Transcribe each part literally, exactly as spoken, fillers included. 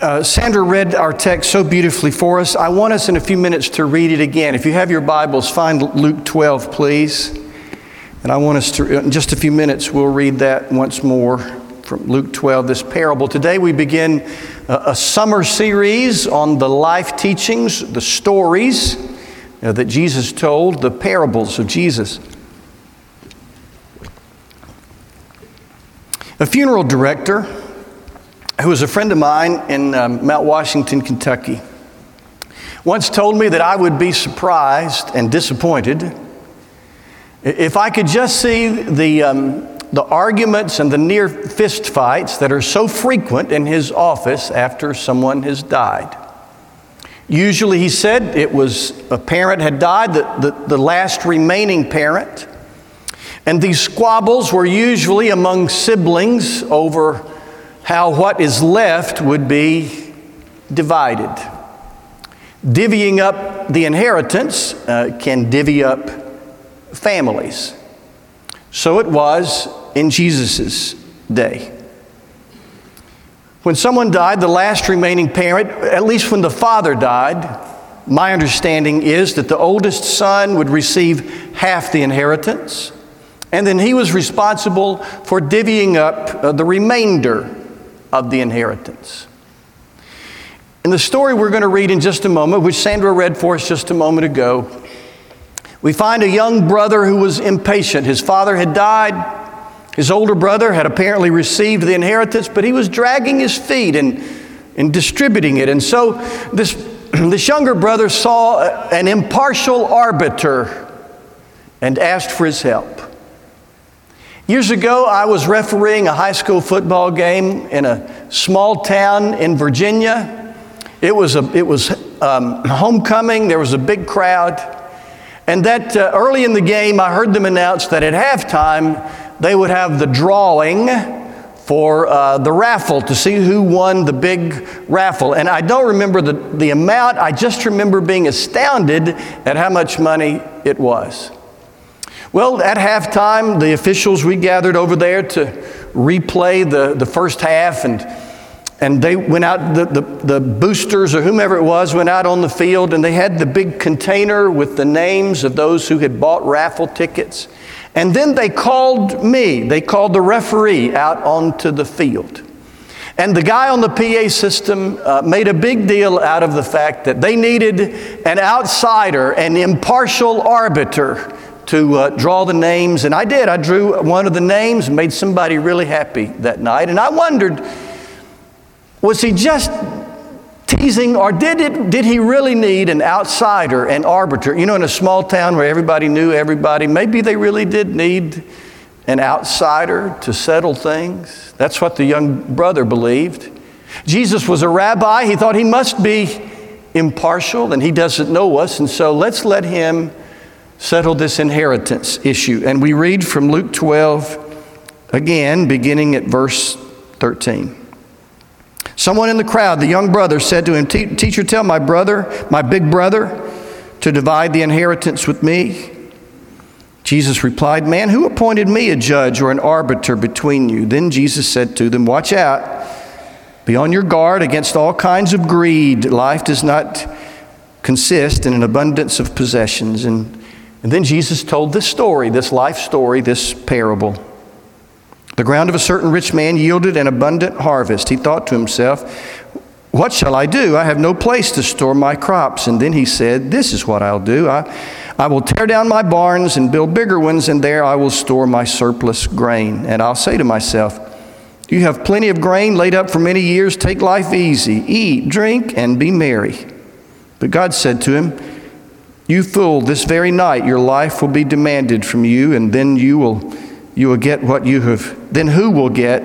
Uh, Sandra read our text so beautifully for us. I want us in a few minutes to read it again. If you have your Bibles, find Luke twelve, please. And I want us to, in just a few minutes, we'll read that once more from Luke twelve, this parable. Today we begin a, a summer series on the life teachings, the stories uh, that Jesus told, the parables of Jesus. A funeral director who was a friend of mine in um, Mount Washington, Kentucky, once told me that I would be surprised and disappointed if I could just see the um, the arguments and the near fist fights that are so frequent in his office after someone has died. Usually, he said, it was a parent had died, the, the, the last remaining parent, and these squabbles were usually among siblings over how what is left would be divided. Divvying up the inheritance uh, can divvy up families. So it was in Jesus' day. When someone died, the last remaining parent, at least when the father died, my understanding is that the oldest son would receive half the inheritance, and then he was responsible for divvying up uh, the remainder of the inheritance. In the story we're going to read in just a moment, which Sandra read for us just a moment ago, we find a young brother who was impatient. His father had died. His older brother had apparently received the inheritance, but he was dragging his feet and, and distributing it. And so this, this younger brother saw an impartial arbiter and asked for his help. Years ago, I was refereeing a high school football game in a small town in Virginia. It was a, it was um, homecoming. There was a big crowd. And that uh, early in the game, I heard them announce that at halftime, they would have the drawing for uh, the raffle to see who won the big raffle. And I don't remember the, the amount. I just remember being astounded at how much money it was. Well, at halftime, the officials, we gathered over there to replay the, the first half, and and they went out, the, the, the boosters or whomever it was went out on the field, and they had the big container with the names of those who had bought raffle tickets. And then they called me, they called the referee out onto the field. And the guy on the P A system uh, made a big deal out of the fact that they needed an outsider, an impartial arbiter, to uh, draw the names, and I did. I drew one of the names and made somebody really happy that night. And I wondered, was he just teasing, or did it? Did he really need an outsider, an arbiter? You know, in a small town where everybody knew everybody, maybe they really did need an outsider to settle things. That's what the young brother believed. Jesus was a rabbi. He thought he must be impartial, and he doesn't know us, and so let's let him settle this inheritance issue. And we read from Luke twelve again, beginning at verse thirteen. Someone in the crowd, the young brother, said to him, "Teacher, tell my brother, my big brother, to divide the inheritance with me." Jesus replied, "Man, who appointed me a judge or an arbiter between you?" Then Jesus said to them, "Watch out. Be on your guard against all kinds of greed. Life does not consist in an abundance of possessions." And And then Jesus told this story, this life story, this parable. "The ground of a certain rich man yielded an abundant harvest. He thought to himself, 'What shall I do? I have no place to store my crops.' And then he said, 'This is what I'll do. I, I will tear down my barns and build bigger ones, and there I will store my surplus grain. And I'll say to myself, "You have plenty of grain laid up for many years. Take life easy. Eat, drink, and be merry." But God said to him, 'You fool, this very night your life will be demanded from you, and then you will you will get what you have then who will get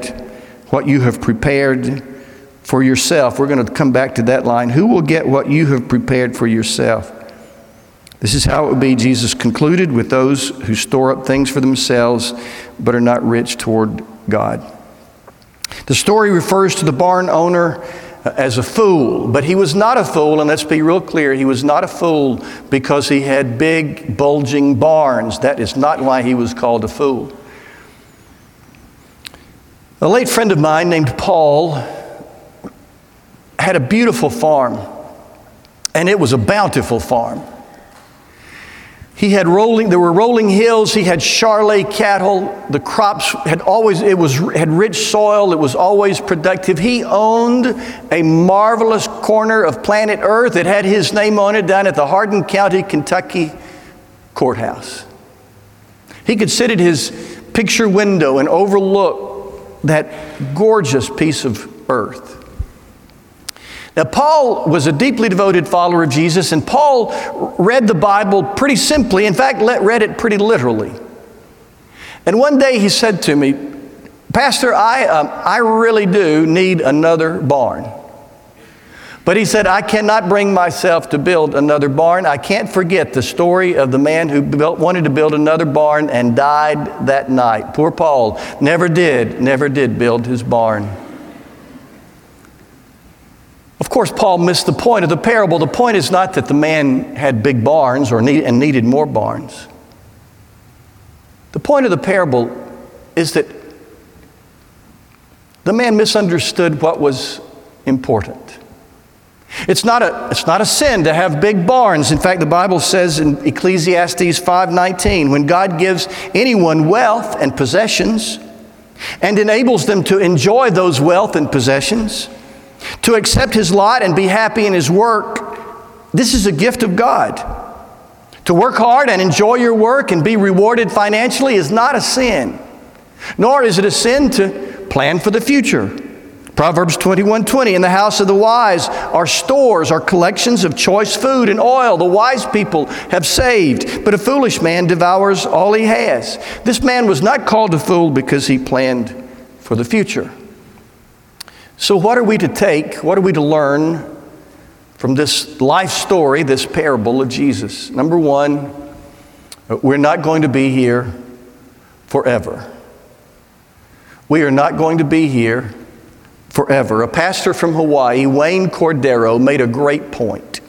what you have prepared for yourself?'" We're going to come back to that line. Who will get what you have prepared for yourself? This is how it will be, Jesus concluded, with those who store up things for themselves but are not rich toward God. The story refers to the barn owner as a fool, but he was not a fool, and let's be real clear, he was not a fool because he had big, bulging barns. That is not why he was called a fool. A late friend of mine named Paul had a beautiful farm, and it was a bountiful farm. He had rolling, there were rolling hills, he had Charolais cattle, the crops had always, it was, had rich soil, it was always productive. He owned a marvelous corner of planet Earth that had his name on it down at the Hardin County Kentucky courthouse. He could sit at his picture window and overlook that gorgeous piece of earth. Now, Paul was a deeply devoted follower of Jesus, and Paul read the Bible pretty simply. In fact, read it pretty literally. And one day he said to me, Pastor, I, um, I really do need another barn. But he said, I cannot bring myself to build another barn. I can't forget the story of the man who built, wanted to build another barn and died that night. Poor Paul never did, never did build his barn. Of course, Paul missed the point of the parable. The point is not that the man had big barns or need, and needed more barns. The point of the parable is that the man misunderstood what was important. It's not a, it's not a sin to have big barns. In fact, the Bible says in Ecclesiastes five nineteen, when God gives anyone wealth and possessions and enables them to enjoy those wealth and possessions, to accept his lot and be happy in his work, this is a gift of God. To work hard and enjoy your work and be rewarded financially is not a sin, nor is it a sin to plan for the future. Proverbs twenty-one twenty, in the house of the wise are stores, are collections of choice food and oil. The wise people have saved, but a foolish man devours all he has. This man was not called a fool because he planned for the future. So what are we to take, what are we to learn from this life story, this parable of Jesus? Number one, we're not going to be here forever. We are not going to be here forever. A pastor from Hawaii, Wayne Cordero, made a great point.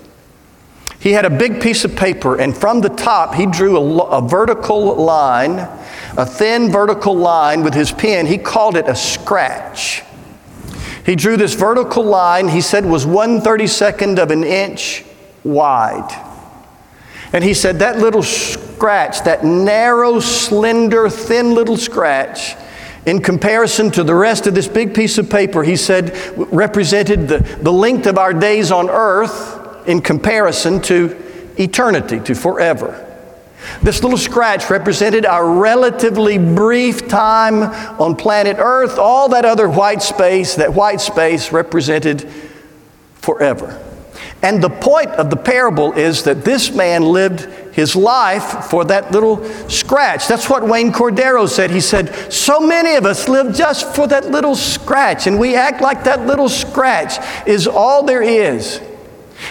He had a big piece of paper, and from the top, he drew a, a vertical line, a thin vertical line with his pen. He called it a scratch. He drew this vertical line, he said, was one thirty-second of an inch wide. And he said that little scratch, that narrow, slender, thin little scratch, in comparison to the rest of this big piece of paper, he said, represented the, the length of our days on earth in comparison to eternity, to forever. This little scratch represented our relatively brief time on planet Earth. All that other white space, that white space represented forever. And the point of the parable is that this man lived his life for that little scratch. That's what Wayne Cordero said. He said, so many of us live just for that little scratch, and we act like that little scratch is all there is.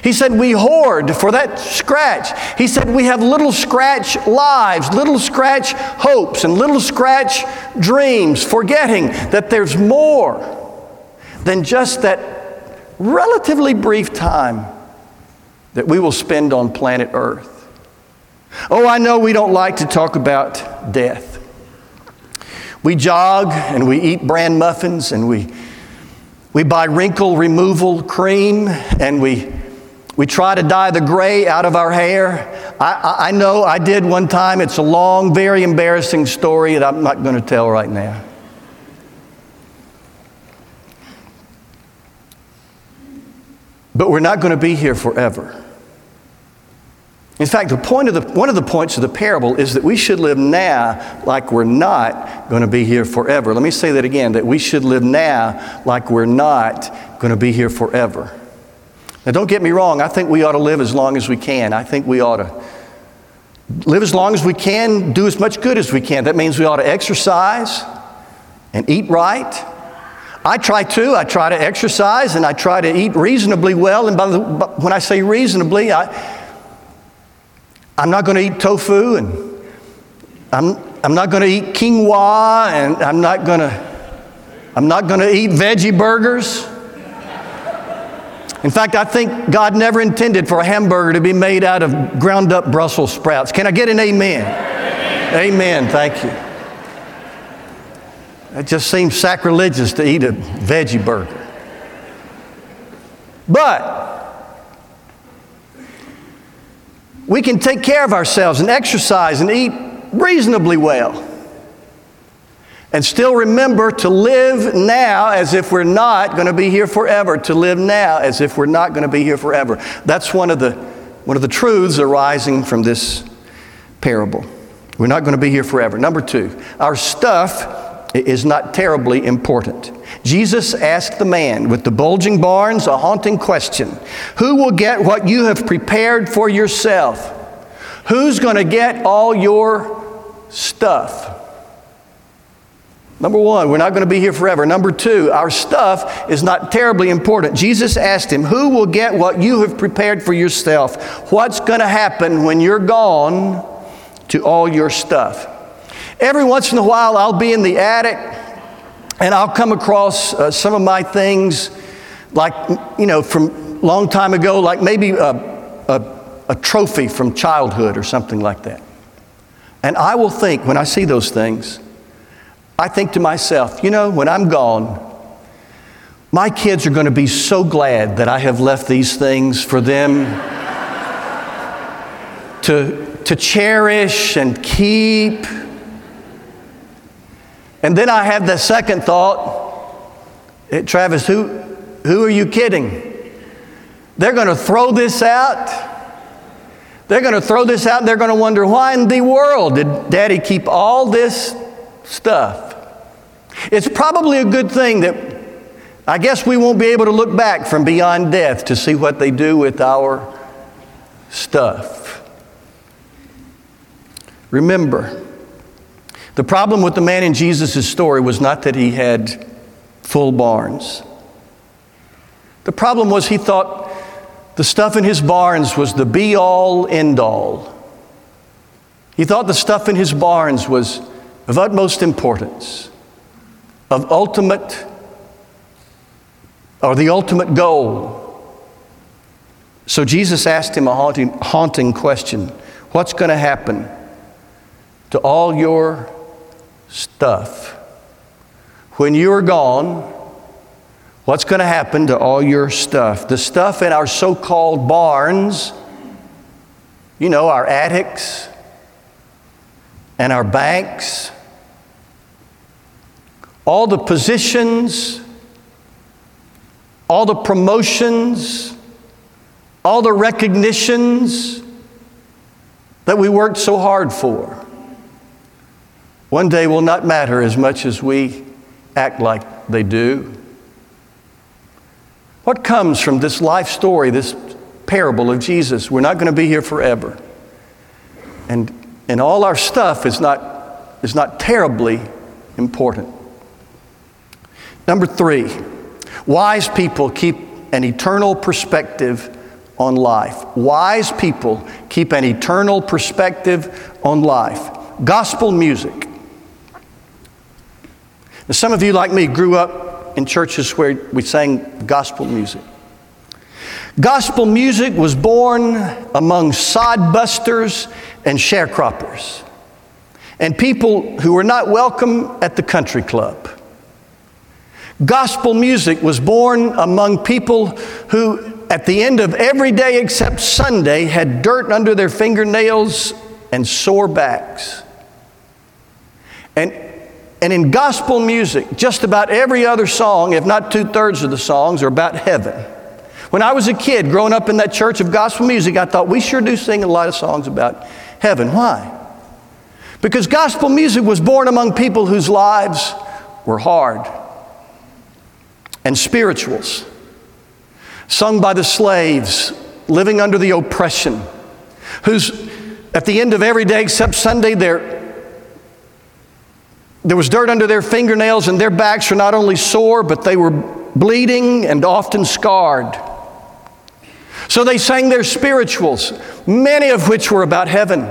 He said, we hoard for that scratch. He said, we have little scratch lives, little scratch hopes, and little scratch dreams, forgetting that there's more than just that relatively brief time that we will spend on planet Earth. Oh, I know we don't like to talk about death. We jog and we eat bran muffins and we, we buy wrinkle removal cream and we We try to dye the gray out of our hair. I, I, I know I did one time. It's a long, very embarrassing story that I'm not going to tell right now. But we're not going to be here forever. In fact, the point of the, one of the points of the parable is that we should live now like we're not going to be here forever. Let me say that again, that we should live now like we're not going to be here forever. Now, don't get me wrong. I think we ought to live as long as we can. I think we ought to live as long as we can, do as much good as we can. That means we ought to exercise and eat right. I try to. I try to exercise and I try to eat reasonably well. And by the, when I say reasonably, I, I'm not going to eat tofu and I'm, I'm not going to eat quinoa and I'm not going to I'm not going to eat veggie burgers. In fact, I think God never intended for a hamburger to be made out of ground up Brussels sprouts. Can I get an amen? Amen. Amen. Thank you. It just seems sacrilegious to eat a veggie burger. But we can take care of ourselves and exercise and eat reasonably well and still remember to live now as if we're not going to be here forever, to live now as if we're not going to be here forever. That's one of the, one of the truths arising from this parable. We're not going to be here forever. Number two, our stuff is not terribly important. Jesus asked the man with the bulging barns a haunting question. Who will get what you have prepared for yourself? Who's going to get all your stuff? Number one, we're not going to be here forever. Number two, our stuff is not terribly important. Jesus asked him, who will get what you have prepared for yourself? What's going to happen when you're gone to all your stuff? Every once in a while, I'll be in the attic and I'll come across uh, some of my things, like, you know, from long time ago, like maybe a, a, a trophy from childhood or something like that. And I will think, when I see those things, I think to myself, you know, when I'm gone, my kids are going to be so glad that I have left these things for them to, to cherish and keep. And then I have the second thought, Travis, who, who are you kidding? They're going to throw this out. They're going to throw this out and they're going to wonder, why in the world did Daddy keep all this stuff? It's probably a good thing that I guess we won't be able to look back from beyond death to see what they do with our stuff. Remember, the problem with the man in Jesus' story was not that he had full barns. The problem was he thought the stuff in his barns was the be-all, end-all. He thought the stuff in his barns was of utmost importance, of ultimate, or the ultimate goal. So Jesus asked him a haunting, haunting question. What's going to happen to all your stuff? When you're gone, what's going to happen to all your stuff? The stuff in our so-called barns, you know, our attics and our banks, all the positions, all the promotions, all the recognitions that we worked so hard for, one day will not matter as much as we act like they do. What comes from this life story, this parable of Jesus? We're not going to be here forever. And, and all our stuff is not, is not terribly important. Number three, wise people keep an eternal perspective on life. Wise people keep an eternal perspective on life. Gospel music. Now, some of you, like me, grew up in churches where we sang gospel music. Gospel music was born among sodbusters and sharecroppers and people who were not welcome at the country club. Gospel music was born among people who, at the end of every day except Sunday, had dirt under their fingernails and sore backs. And, and in gospel music, just about every other song, if not two-thirds of the songs, are about heaven. When I was a kid growing up in that church of gospel music, I thought, we sure do sing a lot of songs about heaven. Why? Because gospel music was born among people whose lives were hard. And spirituals, sung by the slaves, living under the oppression, whose, at the end of every day except Sunday, there there was dirt under their fingernails and their backs were not only sore, but they were bleeding and often scarred. So they sang their spirituals, many of which were about heaven.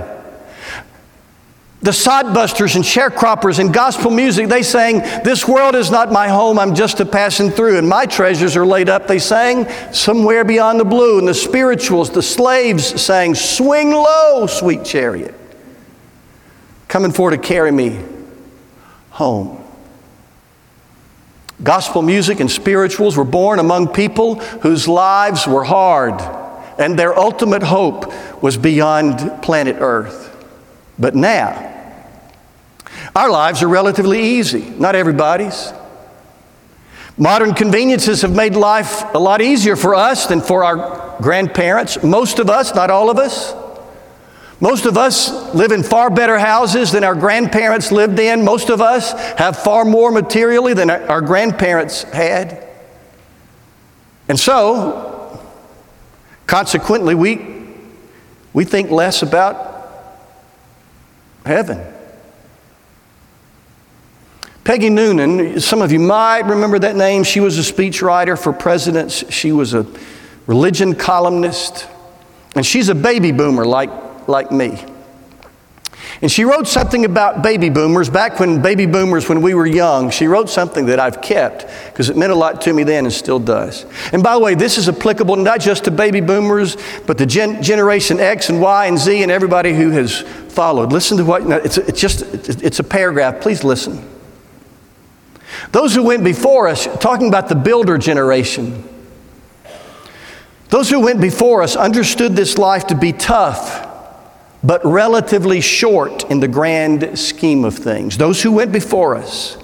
The sodbusters and sharecroppers in gospel music, they sang, this world is not my home, I'm just a passing through, and my treasures are laid up, they sang, somewhere beyond the blue. And the spirituals, the slaves sang, swing low, sweet chariot, coming for to carry me home. Gospel music and spirituals were born among people whose lives were hard, and their ultimate hope was beyond planet Earth. But now, our lives are relatively easy, not everybody's. Modern conveniences have made life a lot easier for us than for our grandparents. Most of us, not all of us. Most of us live in far better houses than our grandparents lived in. Most of us have far more materially than our grandparents had. And so, consequently, we, we think less about heaven. Peggy Noonan, some of you might remember that name. She was a speechwriter for presidents. She was a religion columnist. And she's a baby boomer like like me. And she wrote something about baby boomers back when baby boomers, when we were young, she wrote something that I've kept because it meant a lot to me then and still does. And by the way, this is applicable not just to baby boomers, but to gen- Generation X and Y and Z and everybody who has followed. Listen to what, no, it's, it's just, it's a paragraph. Please listen. Those who went before us, talking about the builder generation, those who went before us understood this life to be tough, but relatively short in the grand scheme of things. Those who went before us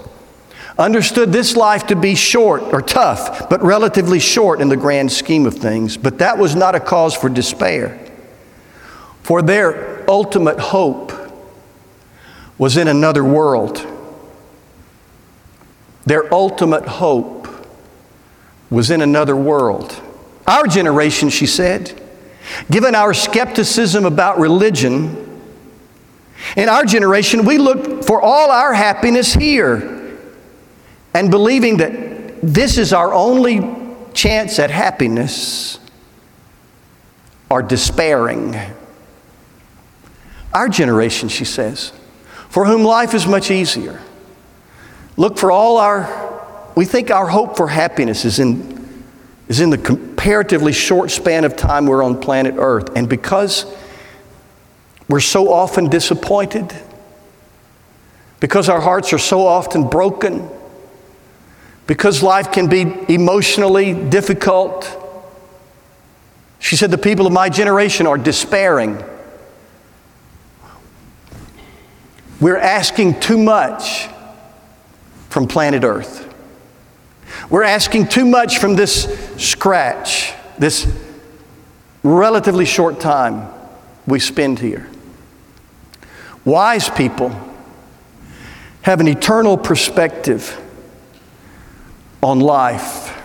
understood this life to be short or tough, but relatively short in the grand scheme of things. But that was not a cause for despair, for their ultimate hope was in another world. Their ultimate hope was in another world. Our generation, she said, given our skepticism about religion, in our generation, we look for all our happiness here and believing that this is our only chance at happiness are despairing. Our generation, she says, for whom life is much easier, look for all our, we think our hope for happiness is in is in the comparatively short span of time we're on planet Earth. And because we're so often disappointed, because our hearts are so often broken, because life can be emotionally difficult, she said the people of my generation are despairing. We're asking too much from planet Earth. We're asking too much from this scratch, this relatively short time we spend here. Wise people have an eternal perspective on life.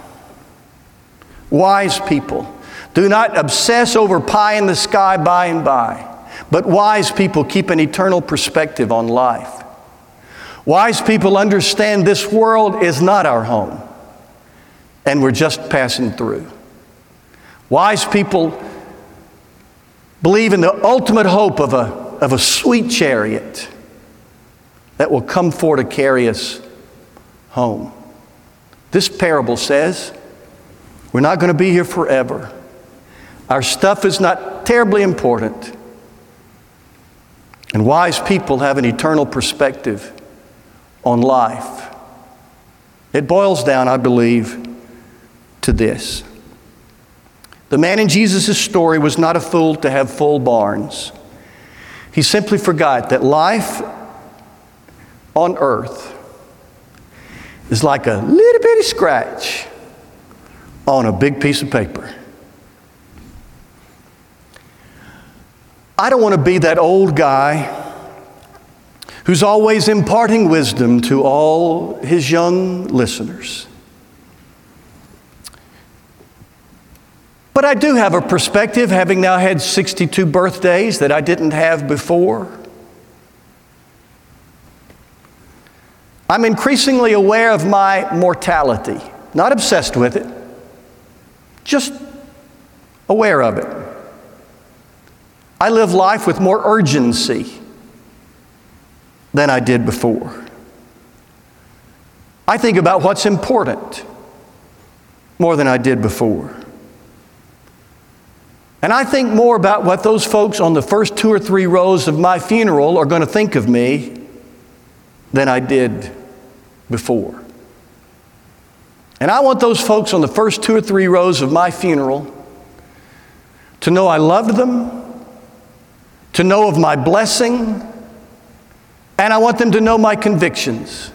Wise people do not obsess over pie in the sky by and by, but wise people keep an eternal perspective on life. Wise people understand this world is not our home, and we're just passing through. Wise people believe in the ultimate hope of a, of a sweet chariot that will come forth to carry us home. This parable says we're not going to be here forever. Our stuff is not terribly important. And wise people have an eternal perspective on life. It boils down, I believe, to this. The man in Jesus' story was not a fool to have full barns. He simply forgot that life on earth is like a little bitty scratch on a big piece of paper. I don't want to be that old guy who's always imparting wisdom to all his young listeners. But I do have a perspective, having now had sixty-two birthdays that I didn't have before. I'm increasingly aware of my mortality, not obsessed with it, just aware of it. I live life with more urgency than I did before. I think about what's important more than I did before. And I think more about what those folks on the first two or three rows of my funeral are going to think of me than I did before. And I want those folks on the first two or three rows of my funeral to know I loved them, to know of my blessing, and I want them to know my convictions.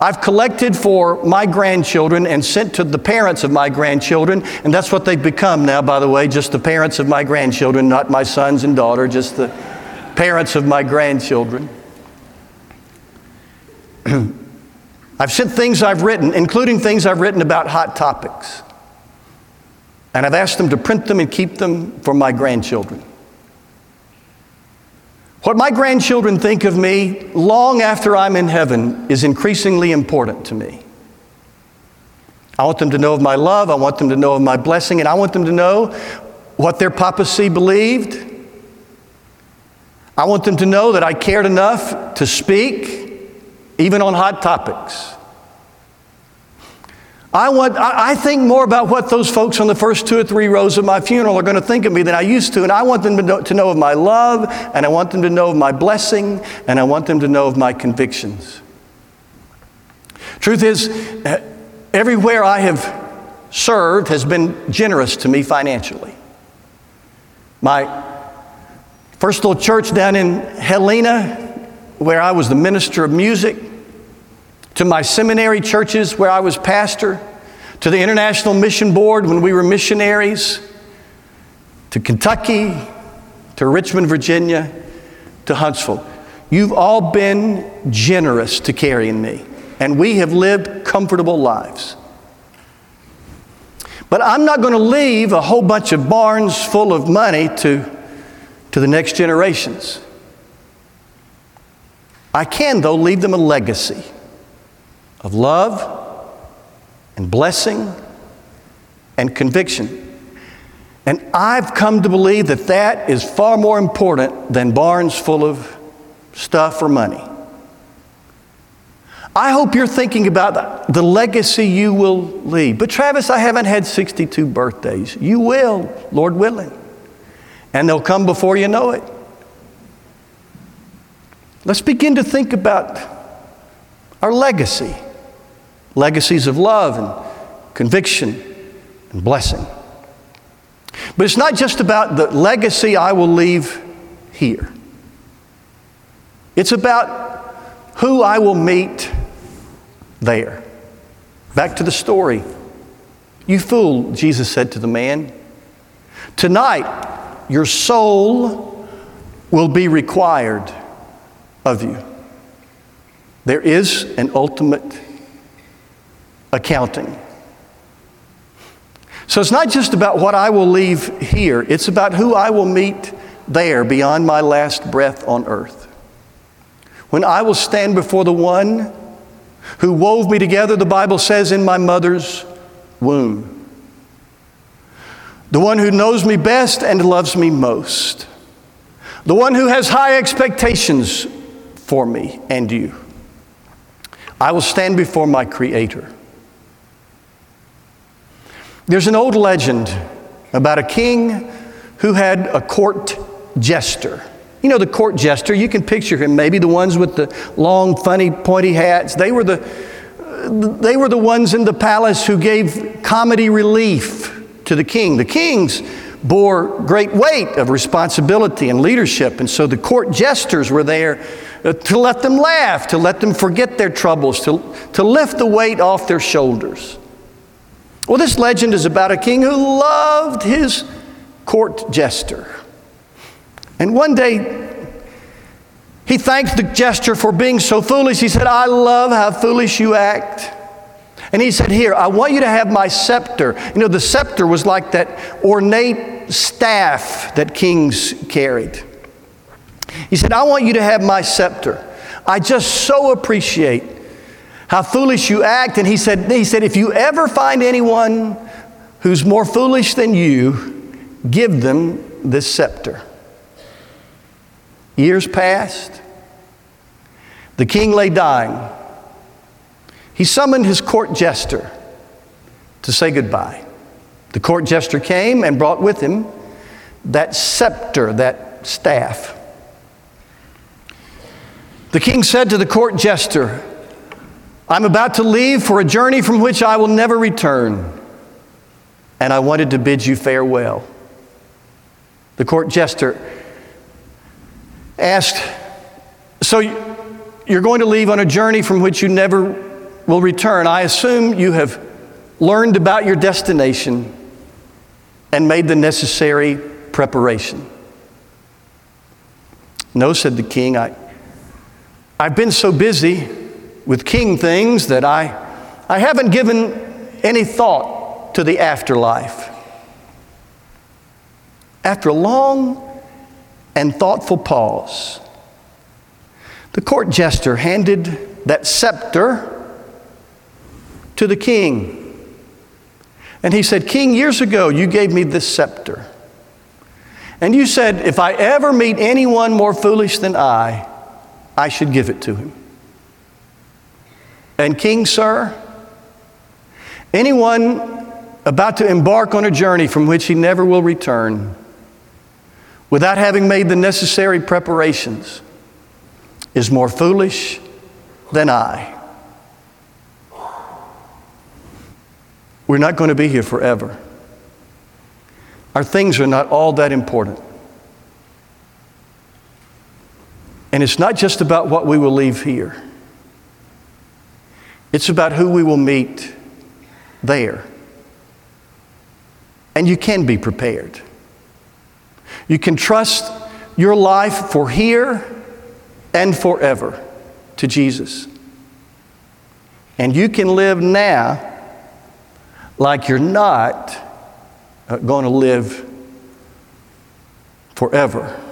I've collected for my grandchildren and sent to the parents of my grandchildren, and that's what they've become now, by the way, just the parents of my grandchildren, not my sons and daughter, just the parents of my grandchildren. I've sent things I've written, including things I've written about hot topics, and I've asked them to print them and keep them for my grandchildren. What my grandchildren think of me long after I'm in heaven is increasingly important to me. I want them to know of my love, I want them to know of my blessing, and I want them to know what their Papa C believed. I want them to know that I cared enough to speak, even on hot topics. I want, I think more about what those folks on the first two or three rows of my funeral are going to think of me than I used to, and I want them to know, to know of my love, and I want them to know of my blessing, and I want them to know of my convictions. Truth is, everywhere I have served has been generous to me financially. My first little church down in Helena, where I was the minister of music, to my seminary churches where I was pastor, to the International Mission Board when we were missionaries, to Kentucky, to Richmond, Virginia, to Huntsville. You've all been generous to Carrie and me, and we have lived comfortable lives. But I'm not going to leave a whole bunch of barns full of money to, to the next generations. I can, though, leave them a legacy of love and blessing and conviction. And I've come to believe that that is far more important than barns full of stuff or money. I hope you're thinking about the legacy you will leave. But Travis, I haven't had sixty-two birthdays. You will, Lord willing. And they'll come before you know it. Let's begin to think about our legacy, legacies of love and conviction and blessing. But it's not just about the legacy I will leave here. It's about who I will meet there. Back to the story. You fool, Jesus said to the man. Tonight, your soul will be required of you. There is an ultimate accounting. So it's not just about what I will leave here. It's about who I will meet there beyond my last breath on earth. When I will stand before the one who wove me together, the Bible says, in my mother's womb. The one who knows me best and loves me most. The one who has high expectations for me and you. I will stand before my Creator. There's an old legend about a king who had a court jester. You know the court jester, you can picture him, maybe the ones with the long, funny, pointy hats. They were the they were the ones in the palace who gave comedy relief to the king. The kings bore great weight of responsibility and leadership, and so the court jesters were there to let them laugh, to let them forget their troubles, to, to lift the weight off their shoulders. Well, this legend is about a king who loved his court jester. And one day, he thanked the jester for being so foolish. He said, I love how foolish you act. And he said, here, I want you to have my scepter. You know, the scepter was like that ornate staff that kings carried. He said, I want you to have my scepter. I just so appreciate how foolish you act. And he said, he said, if you ever find anyone who's more foolish than you, give them this scepter. Years passed. The king lay dying. He summoned his court jester to say goodbye. The court jester came and brought with him that scepter, that staff. The king said to the court jester, I'm about to leave for a journey from which I will never return, and I wanted to bid you farewell." The court jester asked, "So you're going to leave on a journey from which you never will return. I assume you have learned about your destination and made the necessary preparation." "No," said the king. I, I've been so busy with king things that I, I haven't given any thought to the afterlife." After a long and thoughtful pause, the court jester handed that scepter to the king. And he said, "King, years ago you gave me this scepter. And you said, if I ever meet anyone more foolish than I, I should give it to him. And king, sir, anyone about to embark on a journey from which he never will return, without having made the necessary preparations, is more foolish than I. We're not going to be here forever. Our things are not all that important. And it's not just about what we will leave here. It's about who we will meet there. And you can be prepared. You can trust your life for here and forever to Jesus. And you can live now like you're not going to live forever."